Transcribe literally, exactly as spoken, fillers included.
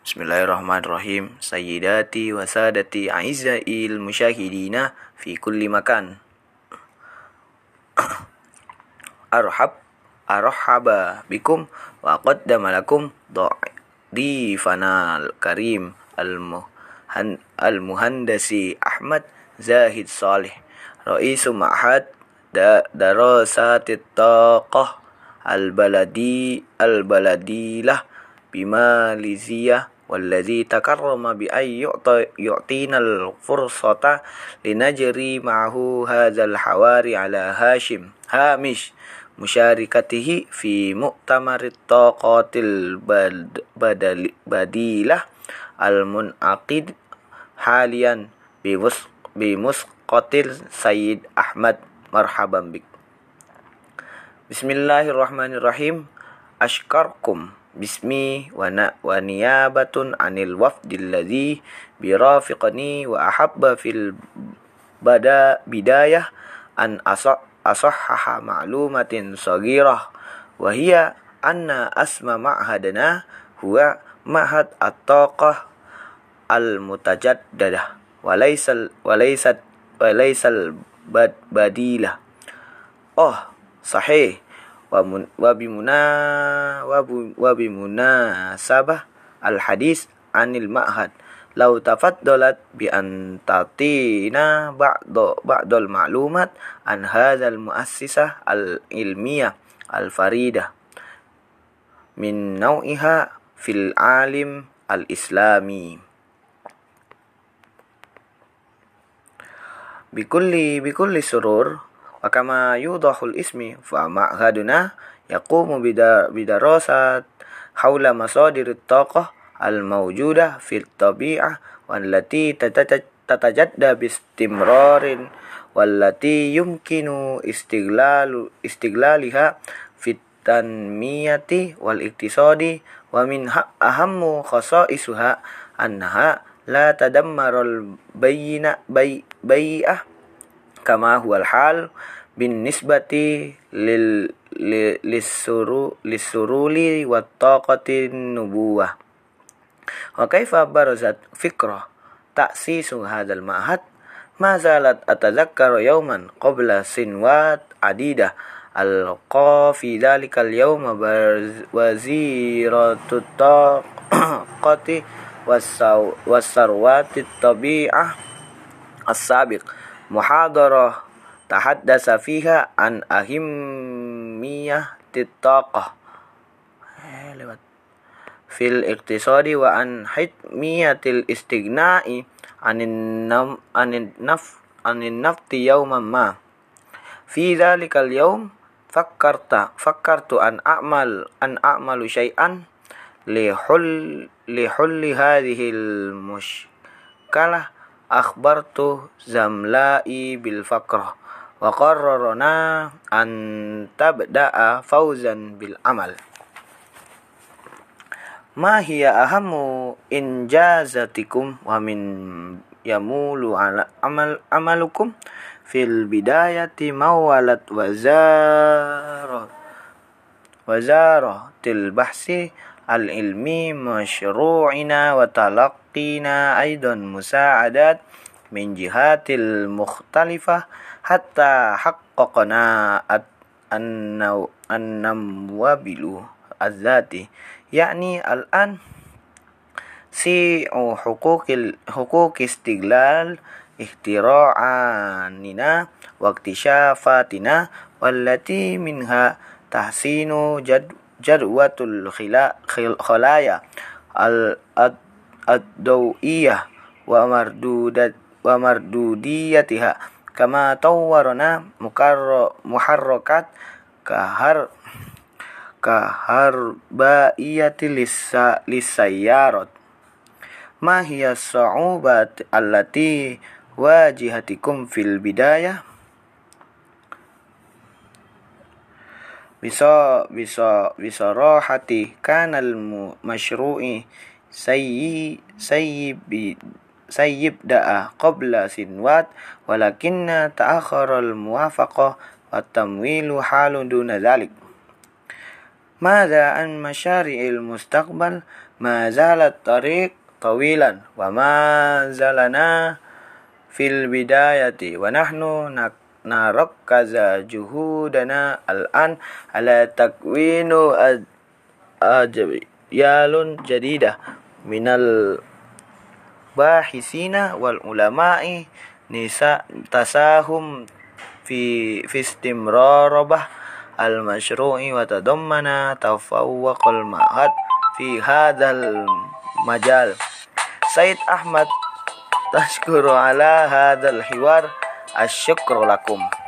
Bismillahirrahmanirrahim. Sayyidati wa sadati a'izza'il musyahidina fi kulli makan. Arhab arhaba bikum wa qaddama lakum difanal karim al-muhandasi Ahmad Zahid Salih, Ra'isu Ma'had Darasatit Taqah Al-Baladi Al-Baladilah Bimaliziyah Walladhi takarrama bi'ay yu'tinal fursata linajri ma'ahu hazal hawari ala Hashim Hamish musyarikatihi fi mu'tamarit taqatil bad, badali, badilah al-mun'aqid halian bimus, bimusqatil Sayyid Ahmad. Marhaban bik. Bismillahirrahmanirrahim. Ashkarkum bismi wa na wa niyabatun anil wafdilladzi birafiqani wa ahabba fil bada bidayah an asah asahhaha ma'lumatin saghirah wa hiya anna asma ma'hadana huwa ma'had at-taqah al-mutajaddadah wa laysal wa laysat wa laysal bad badilah. Oh sahih wabimuna wabimuna sabah al-hadis anil ma'had law tafaddalat bi antatina ba'da ba'dal ma'lumat an hadzal muassisah al-ilmiyah al-faridah min nau'iha fil alim al-islami bikulli bikulli surur wa kama yudahul ismi fa ma'haduna yaqumu bidarasat haula masadirit taqah al-mawjudah fil tabi'ah wallati tatajadda bistimrarin wallati yumkinu istighlalu istighlaliha fit tanmiyati wal iktisadi wa min ahammu khasa'isuha annaha la tadammarul bayina bay bay'ah kama huwal hal bin nisbati lil lisuru lisuruli wat taqatin nubuwah wa kaifa barazat fikra ta'sisu hadzal ma'had ma zalat atadhakkaru yawman qabla sinwat adidah alqa fi dzalikal yawma waziratut taqati wasarwatit tabi'ah as-sabiq muhadarah tahaddasa fiha an ahimmiyah titaqah fil iqtisadi wa an hitmiyatil istighna'i anin nam anin naf anin nafti yawman ma fi dzalikal yawm fakkarta fakkartu an a'mal an a'malu syai'an lihul lihulli hadhil mushkalah akhbartu zamla'i bil faqrah wa qarrarna an tabda'a fawzan bil amal ma hiya ahamu injazatikum wa min yamulu ala amal amalukum fil bidayati mawalat wazara wazaratil bahsi al-ilmi masyru'ina wa talaqina aidan musa'adat min jihatil mukhtalifah hatta haqqaqna annam wabilu az-zati yakni al-an si'u huquqil huquq istiglal ihtira'anina waktishafatina wallati minha tahsinu jad jarwatul khila khalaya al ad-dawiyah wa mardudat wa mardudiyatiha kama tawwarna mukarr muharrakat kahar kaharbaiyatil lisayyarat ma hiya as-su'ubat allati wajihatikum fil bidayah bisa bisa bisa rohati kanal masyru'i sayyi sayyibi sayyib da'a qabla sinwat walakinna ta'akhara al muwafaqah wa tamwilu halun duna dhalik madza an masyari'il mustaqbal Ma zalat tariq tawilan wa ma zalana fil bidayati wa nahnu narakkaza juhudana al-an ala takwinu ajyalun jadidah minal bahisina wal ulama'i nisa tasahum fi istimrarabah al-mashru'i wa tadammana tafawwaqal ma'had fi hadal majal. Said Ahmad tashkuru ala hadal hiwar. Asyukru lakum.